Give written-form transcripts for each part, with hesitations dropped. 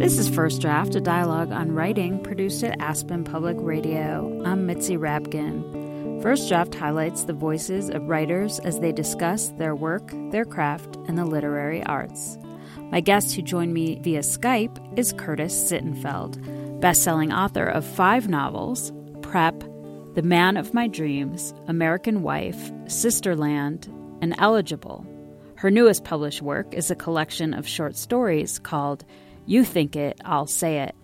This is First Draft, a dialogue on writing produced at Aspen Public Radio. I'm Mitzi Rapkin. First Draft highlights the voices of writers as they discuss their work, their craft, and the literary arts. My guest who joined me via Skype is Curtis Sittenfeld, best-selling author of 5 novels, Prep, The Man of My Dreams, American Wife, Sisterland, and Eligible. Her newest published work is a collection of short stories called You Think It, I'll Say It.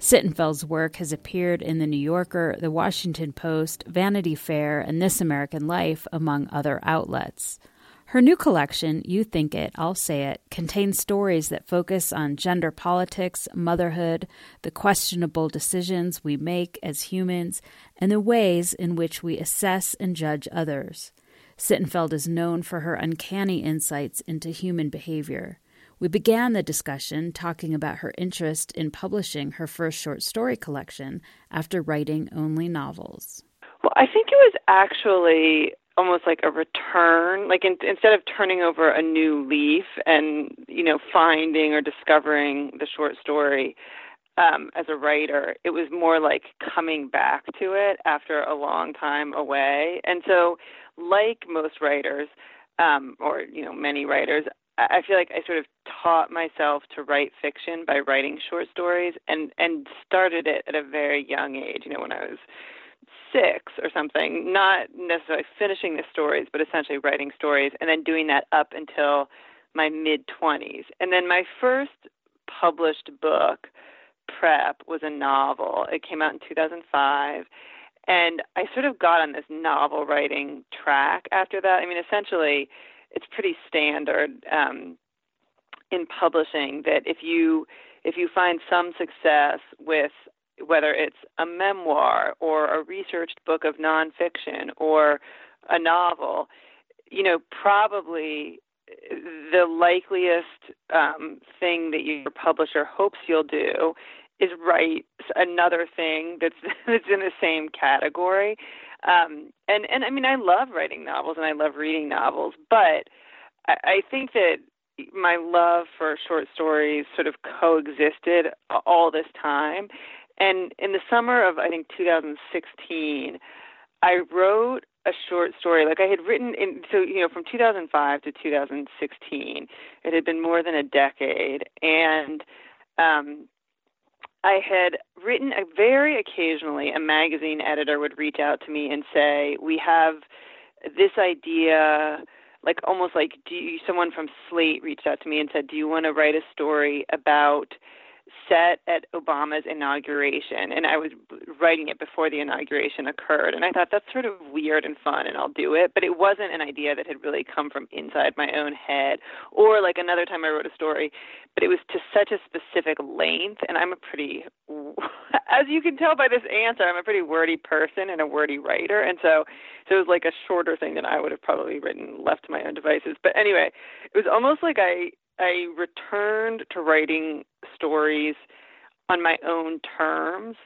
Sittenfeld's work has appeared in The New Yorker, The Washington Post, Vanity Fair, and This American Life, among other outlets. Her new collection, You Think It, I'll Say It, contains stories that focus on gender politics, motherhood, the questionable decisions we make as humans, and the ways in which we assess and judge others. Sittenfeld is known for her uncanny insights into human behavior. We began the discussion talking about her interest in publishing her first short story collection after writing only novels. Well, I think it was actually almost like a return, like instead of turning over a new leaf and, you know, finding or discovering the short story as a writer, it was more like coming back to it after a long time away. And so, like most writers, or, you know, many writers, I feel like I sort of taught myself to write fiction by writing short stories and started it at a very young age, you know, when I was 6 or something, not necessarily finishing the stories, but essentially writing stories and then doing that up until my mid-20s. And then my first published book, Prep, was a novel. It came out in 2005. And I sort of got on this novel writing track after that. I mean, essentially, it's pretty standard in publishing that if you find some success with, whether it's a memoir or a researched book of nonfiction or a novel, you know, probably the likeliest thing that your publisher hopes you'll do is write another thing that's in the same category. And I mean, I love writing novels and I love reading novels, but I think that my love for short stories sort of coexisted all this time. And in the summer of, I think, 2016, I wrote a short story. Like, I had written from 2005 to 2016, it had been more than a decade. And I had written very occasionally, a magazine editor would reach out to me and say, we have this idea, like almost like someone from Slate reached out to me and said, do you want to write a story about set at Obama's inauguration? And I was writing it before the inauguration occurred. And I thought, that's sort of weird and fun, and I'll do it. But it wasn't an idea that had really come from inside my own head. Or like another time I wrote a story, but it was to such a specific length. And I'm a pretty as you can tell by this answer, I'm a pretty wordy person and a wordy writer, and so it was like a shorter thing than I would have probably written left to my own devices. But anyway, it was almost like I returned to writing stories on my own terms,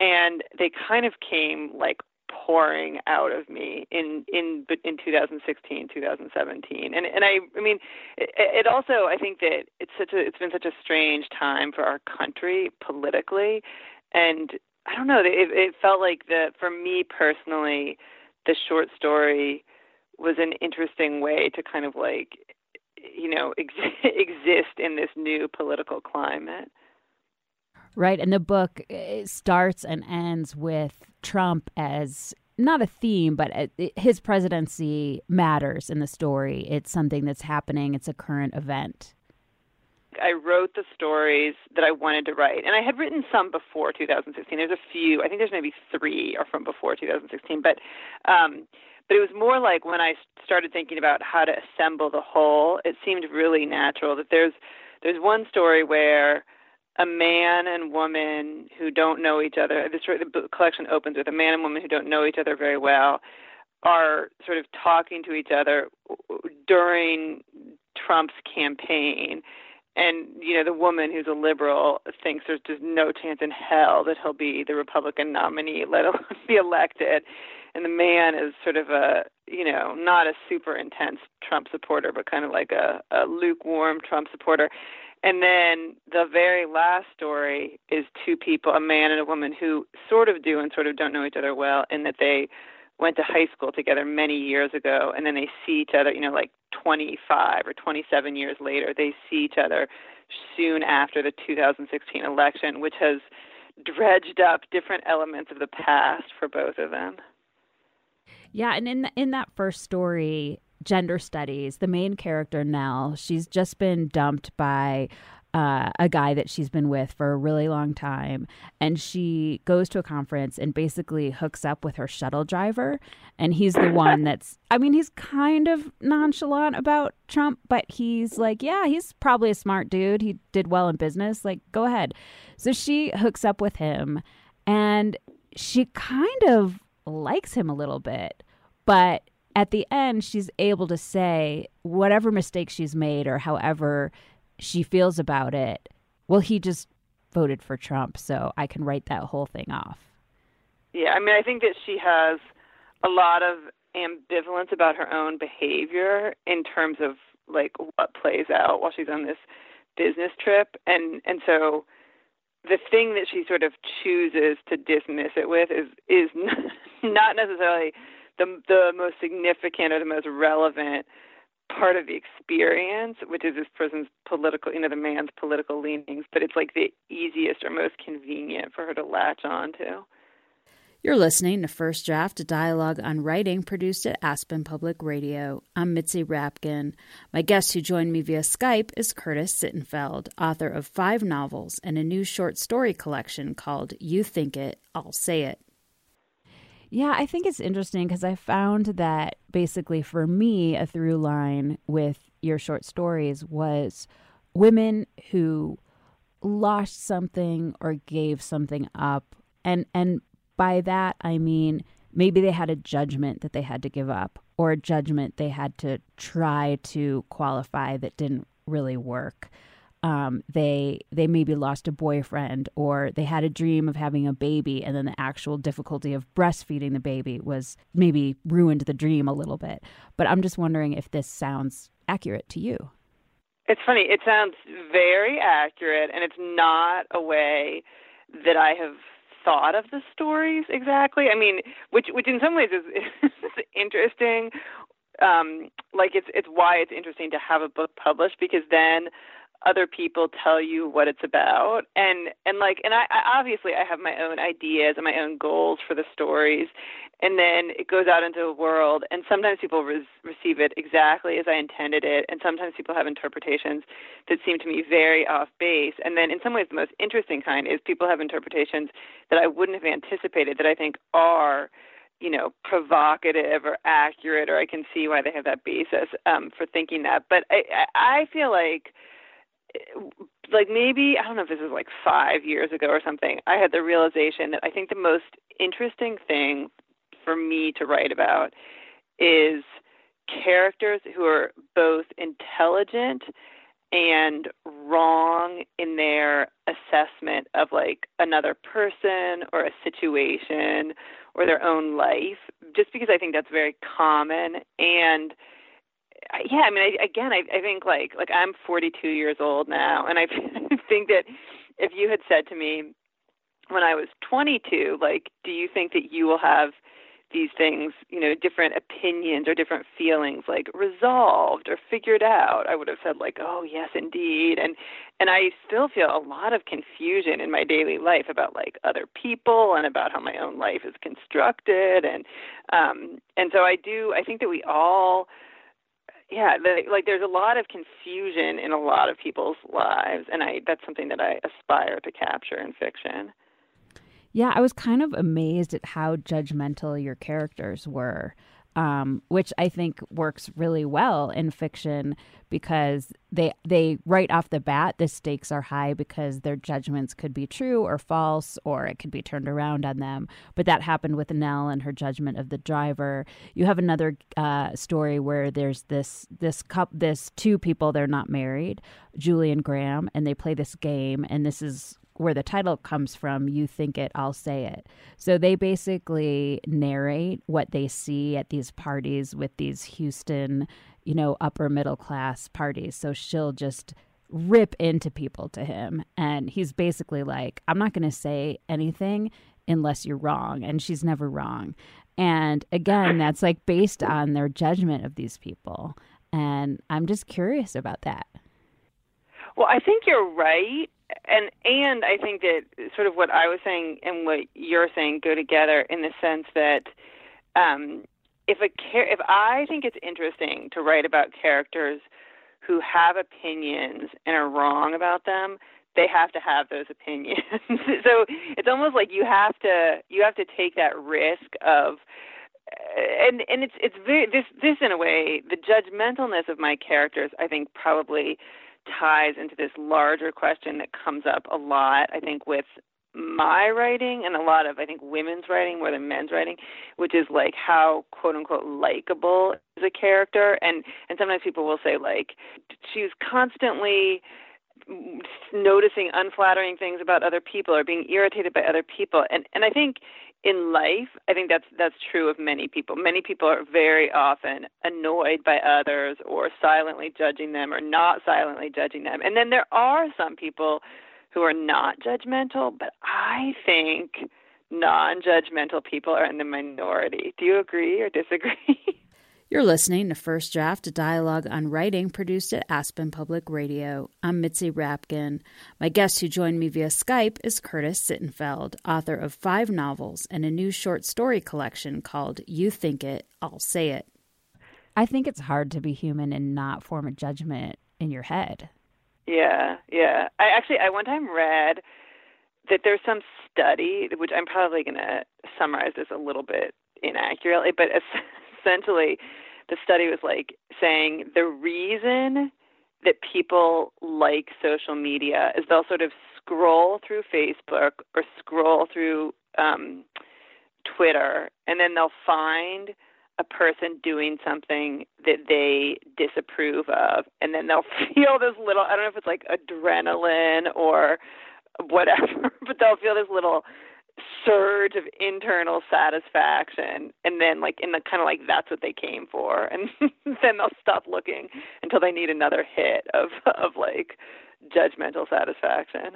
and they kind of came like pouring out of me in 2016, 2017. And I mean, it also, I think that it's been such a strange time for our country politically. And I don't know, it felt like for me personally, the short story was an interesting way to kind of like, you know, exist in this new political climate. Right. And the book starts and ends with Trump as not a theme, but his presidency matters in the story. It's something that's happening. It's a current event. I wrote the stories that I wanted to write. And I had written some before 2016. There's a few. I think there's maybe three are from before 2016. But it was more like when I started thinking about how to assemble the whole, it seemed really natural that there's one story where a man and woman who don't know each other, the collection opens with a man and woman who don't know each other very well are sort of talking to each other during Trump's campaign. And, you know, the woman who's a liberal thinks there's just no chance in hell that he'll be the Republican nominee, let alone be elected. And the man is sort of a, you know, not a super intense Trump supporter, but kind of like a lukewarm Trump supporter. And then the very last story is two people, a man and a woman, who sort of do and sort of don't know each other well, in that they went to high school together many years ago, and then they see each other, you know, like 25 or 27 years later. They see each other soon after the 2016 election, which has dredged up different elements of the past for both of them. Yeah, and in that first story, gender studies, the main character, Nell, she's just been dumped by a guy that she's been with for a really long time. And she goes to a conference and basically hooks up with her shuttle driver. And he's the one that's, I mean, he's kind of nonchalant about Trump, but he's like, yeah, he's probably a smart dude. He did well in business. Like, go ahead. So she hooks up with him and she kind of likes him a little bit, but at the end, she's able to say whatever mistake she's made or however she feels about it, well, he just voted for Trump, so I can write that whole thing off. Yeah, I mean, I think that she has a lot of ambivalence about her own behavior in terms of, like, what plays out while she's on this business trip. And so the thing that she sort of chooses to dismiss it with is not necessarily the most significant or the most relevant part of the experience, which is this person's political, you know, the man's political leanings, but it's like the easiest or most convenient for her to latch on to. You're listening to First Draft, a dialogue on writing produced at Aspen Public Radio. I'm Mitzi Rapkin. My guest who joined me via Skype is Curtis Sittenfeld, author of 5 novels and a new short story collection called You Think It, I'll Say It. Yeah, I think it's interesting because I found that basically for me, a through line with your short stories was women who lost something or gave something up. And by that, I mean, maybe they had a judgment that they had to give up or a judgment they had to try to qualify that didn't really work. They maybe lost a boyfriend or they had a dream of having a baby and then the actual difficulty of breastfeeding the baby was maybe ruined the dream a little bit. But I'm just wondering if this sounds accurate to you. It's funny. It sounds very accurate, and it's not a way that I have thought of the stories exactly. I mean, which in some ways is interesting. Like it's why it's interesting to have a book published, because then other people tell you what it's about. And I obviously I have my own ideas and my own goals for the stories. And then it goes out into the world, and sometimes people receive it exactly as I intended it. And sometimes people have interpretations that seem to me very off base. And then in some ways, the most interesting kind is people have interpretations that I wouldn't have anticipated that I think are, you know, provocative or accurate, or I can see why they have that basis for thinking that. But I feel like like maybe, I don't know if this is like 5 years ago or something, I had the realization that I think the most interesting thing for me to write about is characters who are both intelligent and wrong in their assessment of like another person or a situation or their own life, just because I think that's very common. And yeah, I mean, I think like I'm 42 years old now, and I think that if you had said to me when I was 22, like, do you think that you will have these things, you know, different opinions or different feelings, like resolved or figured out, I would have said like, oh yes, indeed. And I still feel a lot of confusion in my daily life about like other people and about how my own life is constructed. And so I think that we all, like there's a lot of confusion in a lot of people's lives. And that's something that I aspire to capture in fiction. Yeah, I was kind of amazed at how judgmental your characters were, which I think works really well in fiction because they right off the bat, the stakes are high because their judgments could be true or false, or it could be turned around on them. But that happened with Nell and her judgment of the driver. You have another story where there's this two people, they're not married, Julie and Graham, and they play this game, and this is where the title comes from, You Think It, I'll Say It. So they basically narrate what they see at these parties with these Houston, you know, upper middle class parties. So she'll just rip into people to him. And he's basically like, I'm not going to say anything unless you're wrong. And she's never wrong. And again, that's like based on their judgment of these people. And I'm just curious about that. Well, I think you're right. And I think that sort of what I was saying and what you're saying go together in the sense that if I think it's interesting to write about characters who have opinions and are wrong about them, they have to have those opinions. So it's almost like you have to take that risk of and it's very, this in a way, the judgmentalness of my characters I think probably ties into this larger question that comes up a lot, I think, with my writing and a lot of, I think, women's writing more than men's writing, which is like how, quote unquote, likable is a character. And sometimes people will say like, she's constantly noticing unflattering things about other people or being irritated by other people. And I think in life, I think that's true of many people. Many people are very often annoyed by others or silently judging them or not silently judging them. And then there are some people who are not judgmental, but I think non-judgmental people are in the minority. Do you agree or disagree? You're listening to First Draft, a dialogue on writing produced at Aspen Public Radio. I'm Mitzi Rapkin. My guest who joined me via Skype is Curtis Sittenfeld, author of 5 novels and a new short story collection called You Think It, I'll Say It. I think it's hard to be human and not form a judgment in your head. Yeah. I one time read that there's some study, which I'm probably going to summarize this a little bit inaccurately, but essentially, the study was like saying the reason that people like social media is they'll sort of scroll through Facebook or scroll through Twitter, and then they'll find a person doing something that they disapprove of, and then they'll feel this little, I don't know if it's like adrenaline or whatever, but they'll feel this little surge of internal satisfaction, and then like in the kind of like that's what they came for, and then they'll stop looking until they need another hit of like judgmental satisfaction.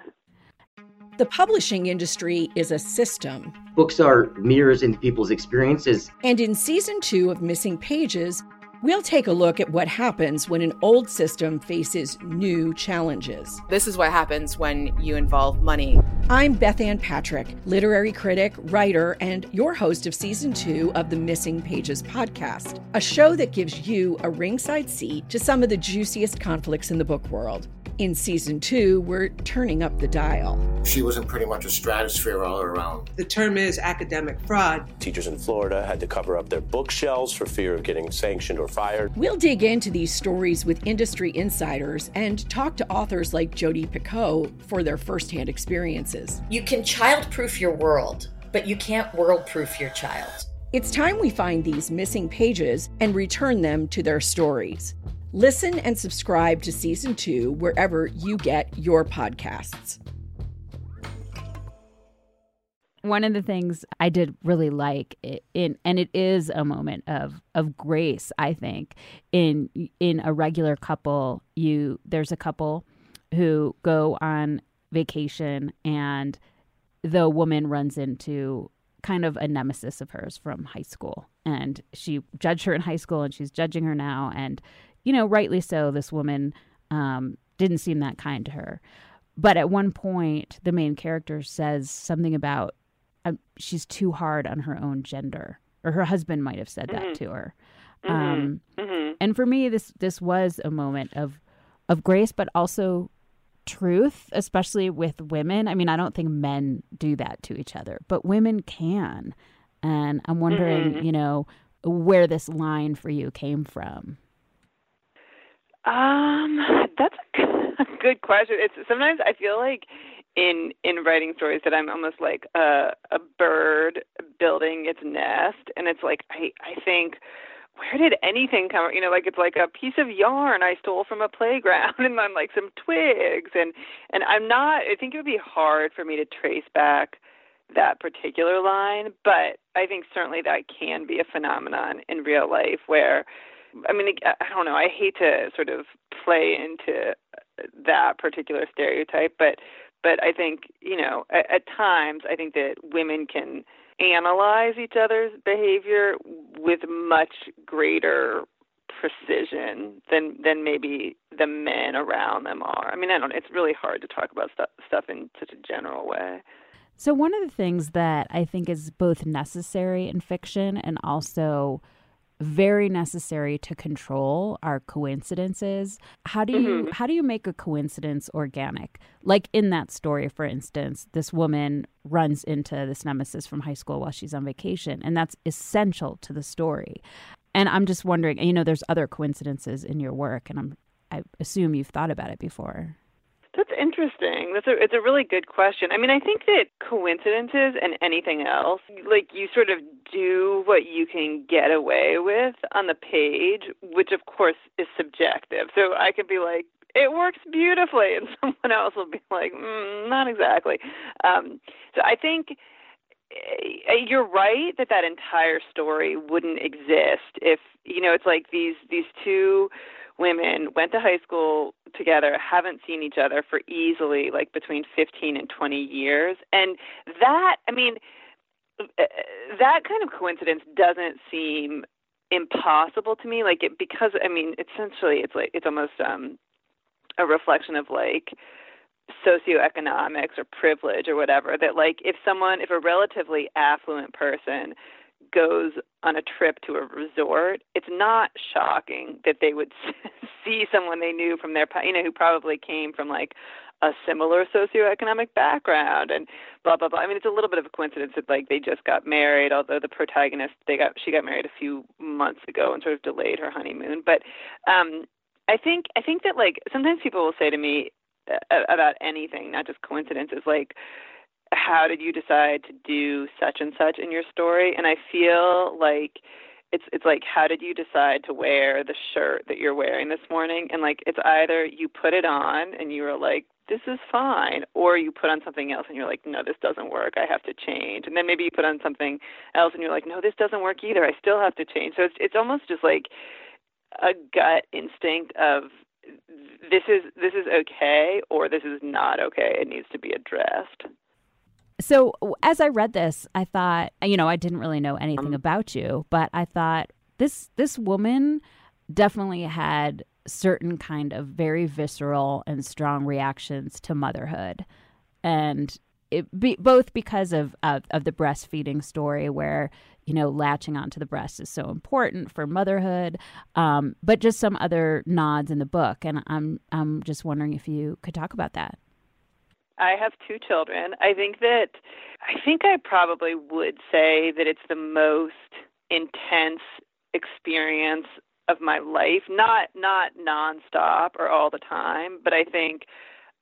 The publishing industry is a system. Books are mirrors into people's experiences. And in season 2 of Missing Pages, we'll take a look at what happens when an old system faces new challenges. This is what happens when you involve money. I'm Beth Ann Patrick, literary critic, writer, and your host of season 2 of the Missing Pages podcast, a show that gives you a ringside seat to some of the juiciest conflicts in the book world. in season two, we're turning up the dial. She was in pretty much a stratosphere all around. The term is academic fraud. Teachers in Florida had to cover up their bookshelves for fear of getting sanctioned or fired. We'll dig into these stories with industry insiders and talk to authors like Jodi Picoult for their firsthand experiences. You can childproof your world, but you can't world-proof your child. It's time we find these missing pages and return them to their stories. Listen and subscribe to Season 2 wherever you get your podcasts. One of the things I did really like, and it is a moment of grace, I think, in a regular couple, there's a couple who go on vacation and the woman runs into kind of a nemesis of hers from high school. And she judged her in high school and she's judging her now. And, you know, rightly so, this woman didn't seem that kind to her. But at one point, the main character says something about she's too hard on her own gender, or her husband might have said that to her. And for me, this was a moment of grace, but also truth, especially with women. I mean, I don't think men do that to each other, but women can. And I'm wondering, you know, where this line for you came from. That's a good question. It's sometimes I feel like in writing stories that I'm almost like a bird building its nest, and it's like I think, where did anything come? You know, like it's like a piece of yarn I stole from a playground, and I'm like some twigs, and I'm not. I think it would be hard for me to trace back that particular line, but I think certainly that can be a phenomenon in real life where. I mean, I don't know. I hate to sort of play into that particular stereotype, but I think, you know, at times I think that women can analyze each other's behavior with much greater precision than maybe the men around them are. I mean, it's really hard to talk about stuff in such a general way. So one of the things that I think is both necessary in fiction and also very necessary to control our coincidences. How do you make a coincidence organic? Like in that story, for instance, this woman runs into this nemesis from high school while she's on vacation, and that's essential to the story. And I'm just wondering, you know, there's other coincidences in your work, and I assume you've thought about it before. That's interesting. It's a really good question. I mean, I think that coincidences and anything else, like you sort of do what you can get away with on the page, which of course is subjective. So I could be like, it works beautifully, and someone else will be like, not exactly. So I think you're right that entire story wouldn't exist if, you know, it's like these two women went to high school together, haven't seen each other for easily like between 15 and 20 years. And that, I mean, that kind of coincidence doesn't seem impossible to me. Like because, I mean, essentially it's like, it's almost a reflection of like socioeconomics or privilege or whatever, that like if a relatively affluent person goes on a trip to a resort, it's not shocking that they would see someone they knew from their, you know, who probably came from like a similar socioeconomic background and blah, blah, blah. I mean, it's a little bit of a coincidence that like they just got married, although the protagonist, she got married a few months ago and sort of delayed her honeymoon. But I think that like sometimes people will say to me about anything, not just coincidences, like, how did you decide to do such and such in your story? And I feel like it's like, how did you decide to wear the shirt that you're wearing this morning? And like, it's either you put it on and you were like, this is fine, or you put on something else and you're like, no, this doesn't work. I have to change. And then maybe you put on something else and you're like, no, this doesn't work either. I still have to change. So it's almost just like a gut instinct of this is okay, or this is not okay. It needs to be addressed. So as I read this, I thought, you know, I didn't really know anything about you, but I thought this woman definitely had certain kind of very visceral and strong reactions to motherhood. And both because of the breastfeeding story where, you know, latching onto the breast is so important for motherhood, but just some other nods in the book. And I'm just wondering if you could talk about that. I have two children. I think I probably would say that it's the most intense experience of my life, not nonstop or all the time, but I think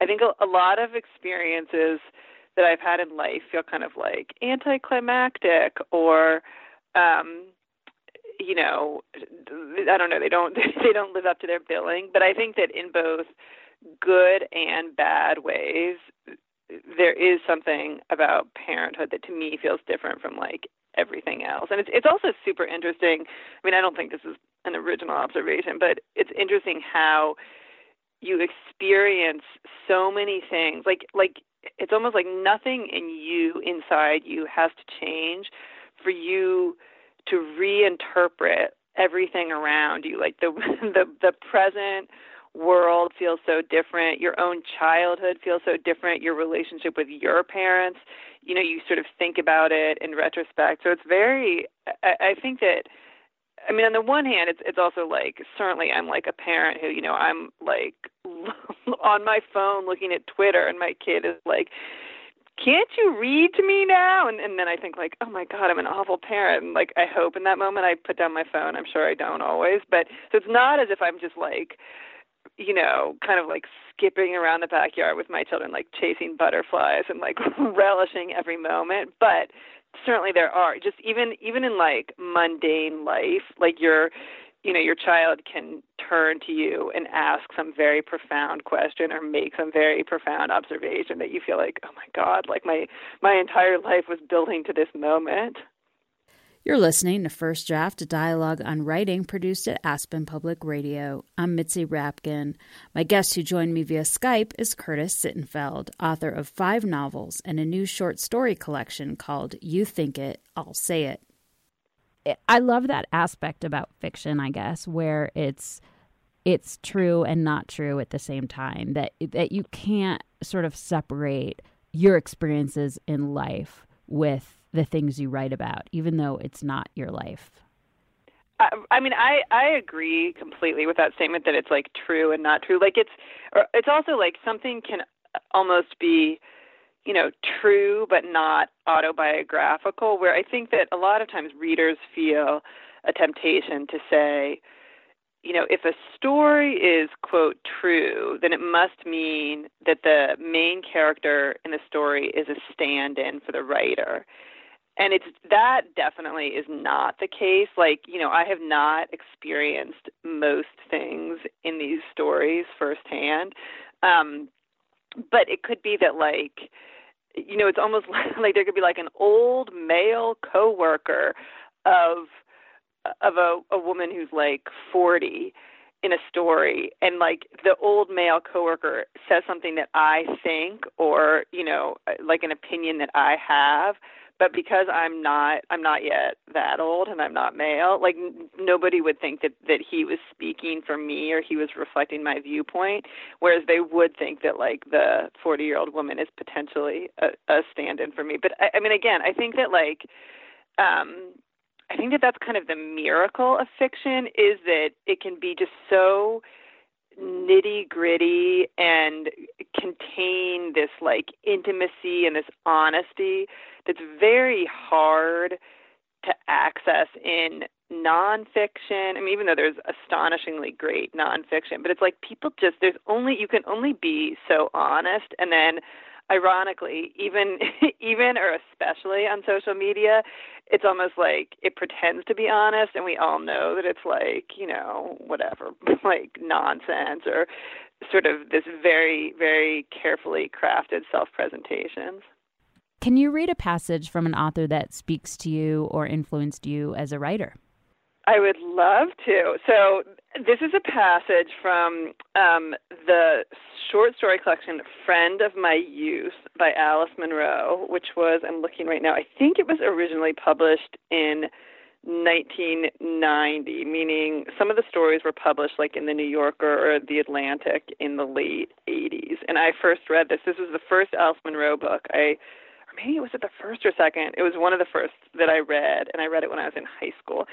a lot of experiences that I've had in life feel kind of like anticlimactic or, you know, I don't know, they don't live up to their billing. But I think that in both good and bad ways, there is something about parenthood that to me feels different from like everything else. And it's also super interesting. I mean, I don't think this is an original observation, but it's interesting how you experience so many things. Like it's almost like nothing inside you has to change for you to reinterpret everything around you. Like the present world feels so different. Your own childhood feels so different. Your relationship with your parents, you know, you sort of think about it in retrospect. So it's very, I think that, I mean, on the one hand, it's also like, certainly I'm like a parent who, you know, I'm like on my phone looking at Twitter and my kid is like, can't you read to me now? And then I think like, oh my God, I'm an awful parent. And like, I hope in that moment I put down my phone. I'm sure I don't always, but so it's not as if I'm just like, you know, kind of like skipping around the backyard with my children, like chasing butterflies and like relishing every moment. But certainly there are just even in like mundane life, like your child can turn to you and ask some very profound question or make some very profound observation that you feel like, oh my God, like my entire life was building to this moment. You're listening to First Draft, a dialogue on writing produced at Aspen Public Radio. I'm Mitzi Rapkin. My guest who joined me via Skype is Curtis Sittenfeld, author of 5 novels and a new short story collection called You Think It, I'll Say It. I love that aspect about fiction, I guess, where it's true and not true at the same time, that you can't sort of separate your experiences in life with the things you write about, even though it's not your life. I mean, I agree completely with that statement that it's like true and not true. Like it's also like something can almost be, you know, true, but not autobiographical, where I think that a lot of times readers feel a temptation to say, you know, if a story is, quote, true, then it must mean that the main character in the story is a stand-in for the writer. And that definitely is not the case. Like, you know, I have not experienced most things in these stories firsthand. But it could be that, like, you know, it's almost like there could be like an old male coworker of a woman who's like 40 in a story, and like the old male coworker says something that I think, or, you know, like an opinion that I have, but because I'm not yet that old and I'm not male, like nobody would think that he was speaking for me or he was reflecting my viewpoint, whereas they would think that like the 40-year-old woman is potentially a stand-in for me. But I mean, again, I think that like, I think that that's kind of the miracle of fiction, is that it can be just so nitty-gritty and contain this like intimacy and this honesty that's very hard to access in nonfiction. I mean, even though there's astonishingly great nonfiction, but it's like people just, you can only be so honest. And then ironically, even or especially on social media, it's almost like it pretends to be honest, and we all know that it's like, you know, whatever, like nonsense or sort of this very, very carefully crafted self-presentations. Can you read a passage from an author that speaks to you or influenced you as a writer? I would love to. So this is a passage from the short story collection Friend of My Youth by Alice Munro, which was, I'm looking right now, I think it was originally published in 1990, meaning some of the stories were published like in The New Yorker or The Atlantic in the late 80s. And I first read this. This was the first Alice Munro book. Or maybe was it the first or second? It was one of the first that I read, and I read it when I was in high school.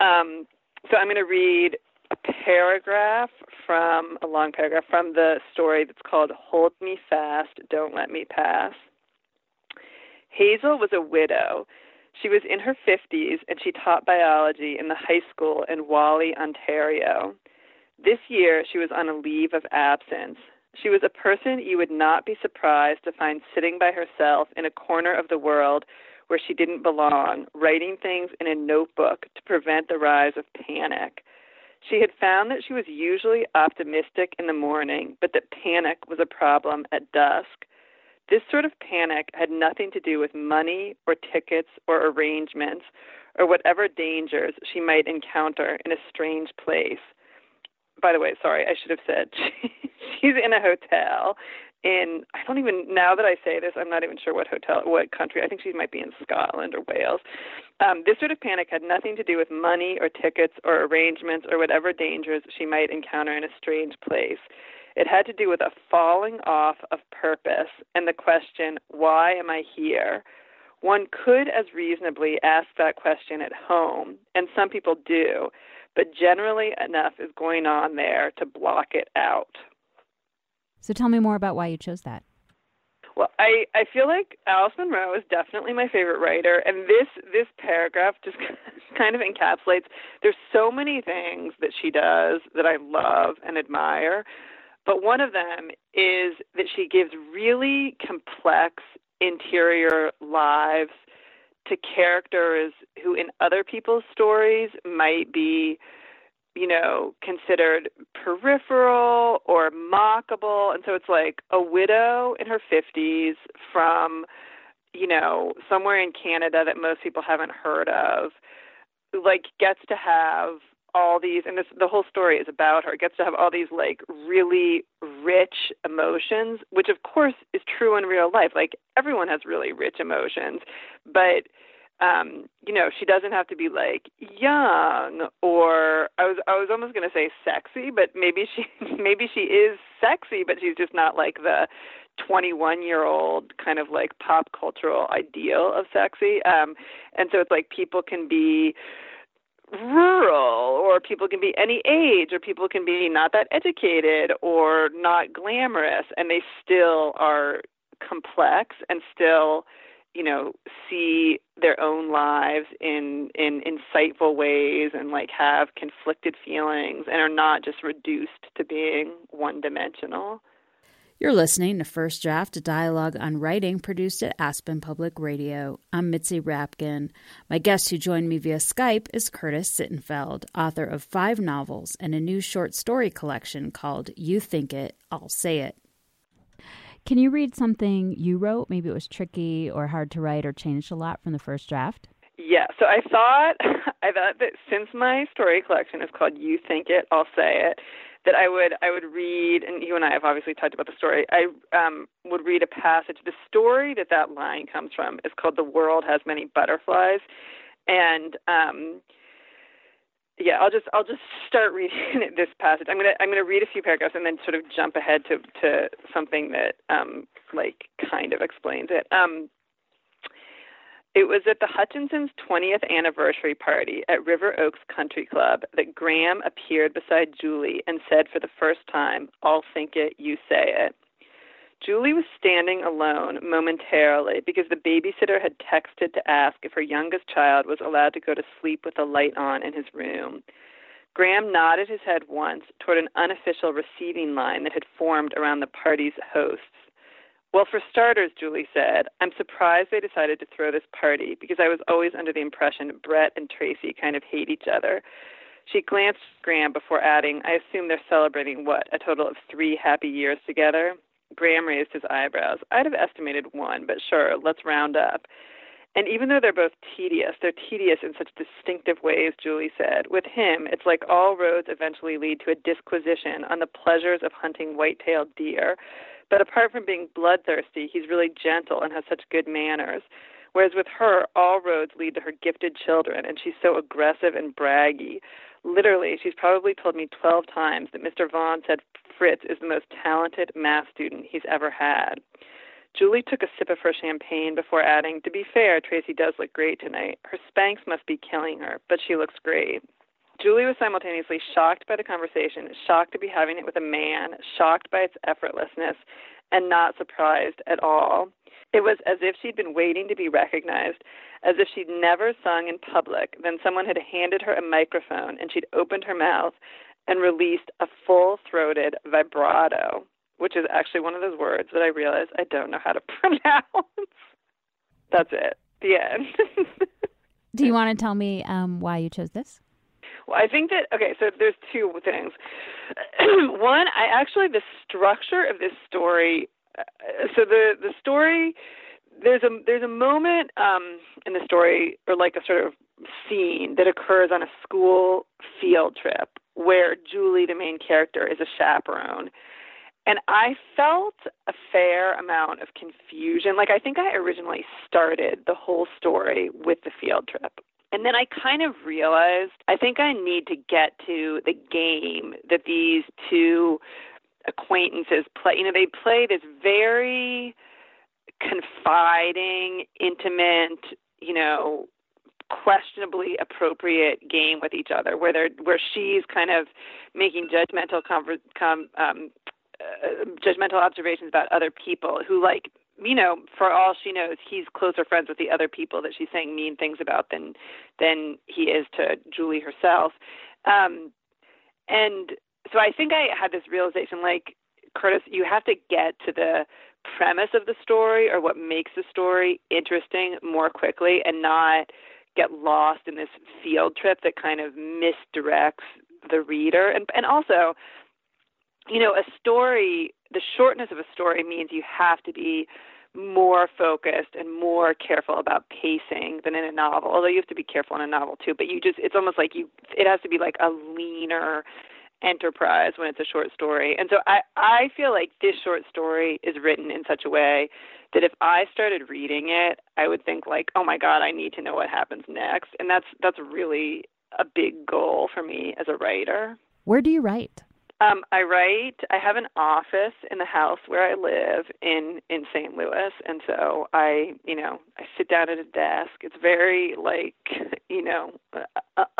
So I'm going to read a paragraph from, a long paragraph, from the story that's called Hold Me Fast, Don't Let Me Pass. Hazel was a widow. She was in her 50s, and she taught biology in the high school in Wally, Ontario. This year, she was on a leave of absence. She was a person you would not be surprised to find sitting by herself in a corner of the world where she didn't belong, writing things in a notebook to prevent the rise of panic. She had found that she was usually optimistic in the morning, but that panic was a problem at dusk. This sort of panic had nothing to do with money or tickets or arrangements or whatever dangers she might encounter in a strange place. By the way, sorry, I should have said she's in a hotel in, I don't even, now that I say this, I'm not even sure what hotel, what country. I think she might be in Scotland or Wales. This sort of panic had nothing to do with money or tickets or arrangements or whatever dangers she might encounter in a strange place. It had to do with a falling off of purpose and the question, why am I here? One could as reasonably ask that question at home, and some people do, but generally enough is going on there to block it out. So tell me more about why you chose that. Well, I feel like Alice Munro is definitely my favorite writer, and this paragraph just kind of encapsulates, there's so many things that she does that I love and admire, but one of them is that she gives really complex interior lives to characters who in other people's stories might be, you know, considered peripheral or mockable. And so it's like a widow in her 50s from, you know, somewhere in Canada that most people haven't heard of, like gets to have all these, and this, the whole story is about her, gets to have all these like really rich emotions, which of course is true in real life. Like everyone has really rich emotions, but you know, she doesn't have to be like young or I was almost going to say sexy, but maybe she is sexy, but she's just not like the 21-year-old kind of like pop cultural ideal of sexy. And so it's like people can be rural, or people can be any age, or people can be not that educated or not glamorous, and they still are complex and still, you know, see their own lives in insightful ways and like have conflicted feelings and are not just reduced to being one-dimensional. You're listening to First Draft, a dialogue on writing produced at Aspen Public Radio. I'm Mitzi Rapkin. My guest who joined me via Skype is Curtis Sittenfeld, author of 5 novels and a new short story collection called You Think It, I'll Say It. Can you read something you wrote? Maybe it was tricky or hard to write or changed a lot from the first draft? Yeah, so I thought that since my story collection is called You Think It, I'll Say It, that I would read, and you and I have obviously talked about the story, I would read a passage. The story that line comes from is called The World Has Many Butterflies. And yeah, I'll just start reading this passage. I'm gonna read a few paragraphs and then sort of jump ahead to something that like kind of explains it. It was at the Hutchinsons' 20th anniversary party at River Oaks Country Club that Graham appeared beside Julie and said for the first time, "I'll think it, you say it." Julie was standing alone momentarily because the babysitter had texted to ask if her youngest child was allowed to go to sleep with the light on in his room. Graham nodded his head once toward an unofficial receiving line that had formed around the party's hosts. "Well, for starters," Julie said, "I'm surprised they decided to throw this party because I was always under the impression Brett and Tracy kind of hate each other." She glanced at Graham before adding, "I assume they're celebrating, what, a total of 3 happy years together?" Graham raised his eyebrows. "I'd have estimated 1, but sure, let's round up." "And even though they're both tedious, they're tedious in such distinctive ways," Julie said. "With him, it's like all roads eventually lead to a disquisition on the pleasures of hunting white-tailed deer. But apart from being bloodthirsty, he's really gentle and has such good manners. Whereas with her, all roads lead to her gifted children, and she's so aggressive and braggy. Literally, she's probably told me 12 times that Mr. Vaughn said Fritz is the most talented math student he's ever had. Julie took a sip of her champagne before adding, "To be fair, Tracy does look great tonight. Her Spanx must be killing her, but she looks great." Julie was simultaneously shocked by the conversation, shocked to be having it with a man, shocked by its effortlessness, and not surprised at all. It was as if she'd been waiting to be recognized, as if she'd never sung in public. Then someone had handed her a microphone, and she'd opened her mouth and released a full-throated vibrato, which is actually one of those words that I realize I don't know how to pronounce. That's it. The end. Do you want to tell me why you chose this? Well, I think that, okay, so there's two things. One, the structure of this story, so the story, there's a moment in the story, or like a sort of scene that occurs on a school field trip where Julie, the main character, is a chaperone. And I felt a fair amount of confusion. Like, I think I originally started the whole story with the field trip. And then I kind of realized, I think I need to get to the game that these two acquaintances play. You know, they play this very confiding, intimate, you know, questionably appropriate game with each other, where she's kind of making judgmental observations about other people who, like, you know, for all she knows, he's closer friends with the other people that she's saying mean things about than he is to Julie herself. And so I think I had this realization, like, Curtis, you have to get to the premise of the story or what makes the story interesting more quickly and not get lost in this field trip that kind of misdirects the reader. And also, you know, a story, the shortness of a story means you have to be more focused and more careful about pacing than in a novel, although you have to be careful in a novel too. But it's almost like it has to be like a leaner enterprise when it's a short story. And so I feel like this short story is written in such a way that if I started reading it, I would think like, oh my God, I need to know what happens next. And that's really a big goal for me as a writer. Where do you write? I have an office in the house where I live in St. Louis. And so I sit down at a desk. It's very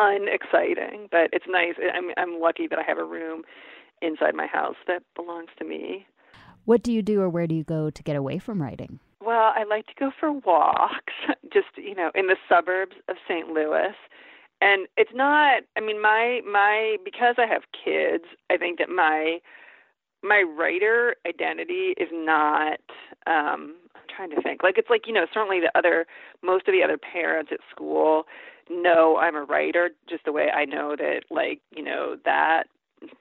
unexciting, but it's nice. I'm lucky that I have a room inside my house that belongs to me. What do you do or where do you go to get away from writing? Well, I like to go for walks, just, you know, in the suburbs of St. Louis. And it's not, I mean, because I have kids, I think that my writer identity is not, I'm trying to think, like, it's like, you know, certainly most of the other parents at school know I'm a writer, just the way I know that, like, you know, that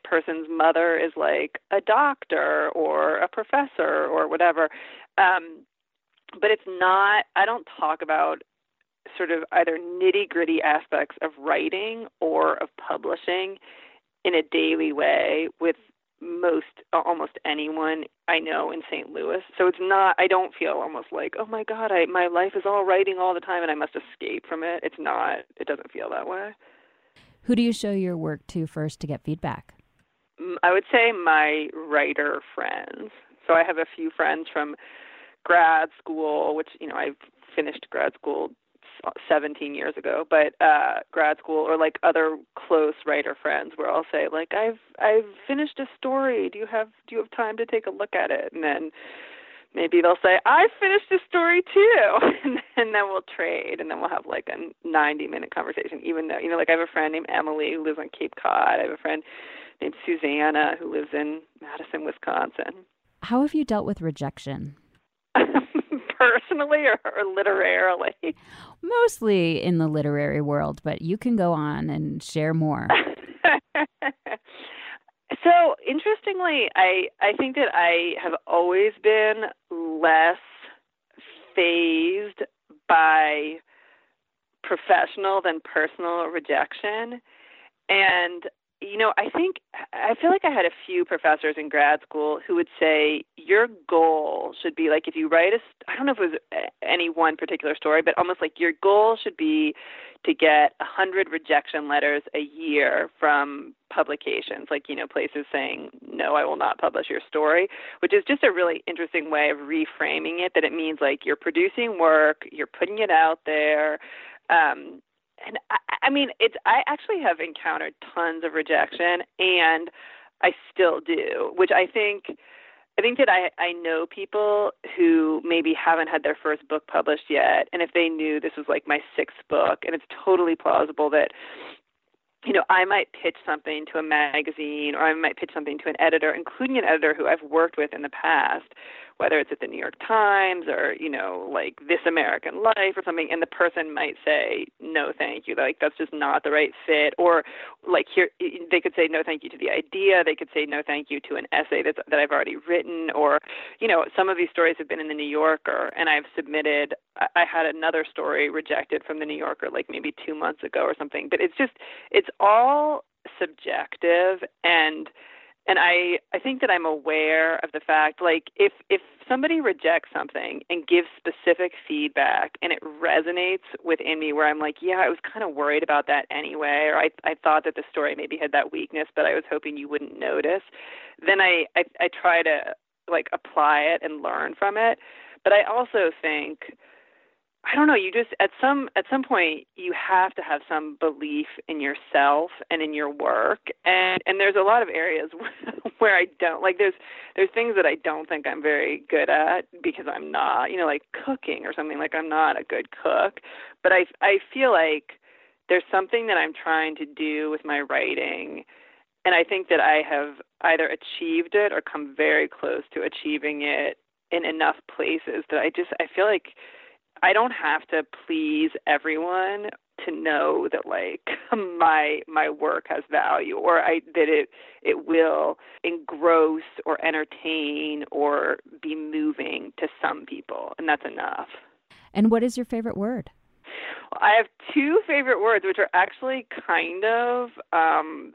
person's mother is like a doctor or a professor or whatever. But it's not, I don't talk about sort of either nitty-gritty aspects of writing or of publishing in a daily way with almost anyone I know in St. Louis. So it's not, I don't feel almost like, oh my God, my life is all writing all the time and I must escape from it. It's not, it doesn't feel that way. Who do you show your work to first to get feedback? I would say my writer friends. So I have a few friends from grad school, which, you know, I've finished grad school 17 years ago, but grad school or like other close writer friends where I'll say like, I've finished a story. Do you have time to take a look at it? And then maybe they'll say, I finished a story too. And then we'll trade and then we'll have like a 90-minute conversation, even though, you know, like I have a friend named Emily who lives on Cape Cod. I have a friend named Susanna who lives in Madison, Wisconsin. How have you dealt with rejection? Personally or literarily? Mostly in the literary world, but you can go on and share more. So, interestingly, I think that I have always been less fazed by professional than personal rejection. And you know, I feel like I had a few professors in grad school who would say your goal should be like, if you write I don't know if it was any one particular story, but almost like your goal should be to get 100 rejection letters a year from publications, like, you know, places saying, no, I will not publish your story, which is just a really interesting way of reframing it, that it means like you're producing work, you're putting it out there. And I actually have encountered tons of rejection, and I still do, which I think that I know people who maybe haven't had their first book published yet. And if they knew this was like my sixth book, and it's totally plausible that, you know, I might pitch something to a magazine, or I might pitch something to an editor, including an editor who I've worked with in the past, whether it's at the New York Times or, you know, like This American Life or something, and the person might say, no, thank you, like, that's just not the right fit. Or like here, they could say no, thank you to the idea. They could say no, thank you to an essay that I've already written. Or, you know, some of these stories have been in the New Yorker, and I've submitted, I had another story rejected from the New Yorker like maybe 2 months ago or something, but it's just, it's all subjective. And I think that I'm aware of the fact, like, if somebody rejects something and gives specific feedback and it resonates within me where I'm like, yeah, I was kind of worried about that anyway, or I thought that the story maybe had that weakness, but I was hoping you wouldn't notice, then I try to, like, apply it and learn from it. But I also think, I don't know, you just, at some point you have to have some belief in yourself and in your work. And there's a lot of areas where I don't, like, there's things that I don't think I'm very good at because I'm not, you know, like cooking or something, like I'm not a good cook, but I feel like there's something that I'm trying to do with my writing. And I think that I have either achieved it or come very close to achieving it in enough places that I feel like I don't have to please everyone to know that, like, my work has value, or that it will engross or entertain or be moving to some people, and that's enough. And what is your favorite word? I have two favorite words, which are actually kind of,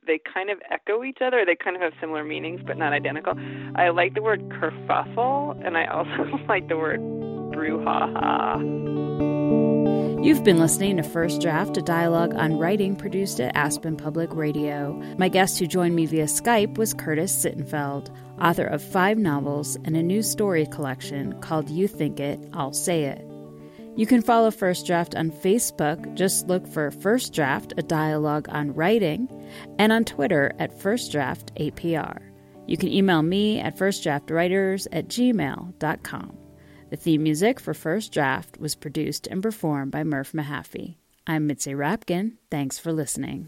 they kind of echo each other. They kind of have similar meanings, but not identical. I like the word kerfuffle, and I also like the word brouhaha. You've been listening to First Draft, a dialogue on writing produced at Aspen Public Radio. My guest who joined me via Skype was Curtis Sittenfeld, author of 5 novels and a new story collection called You Think It, I'll Say It. You can follow First Draft on Facebook. Just look for First Draft, a dialogue on writing, and on Twitter at FirstDraftAPR. You can email me at firstdraftwriters@gmail.com. The theme music for First Draft was produced and performed by Murph Mahaffey. I'm Mitzi Rapkin. Thanks for listening.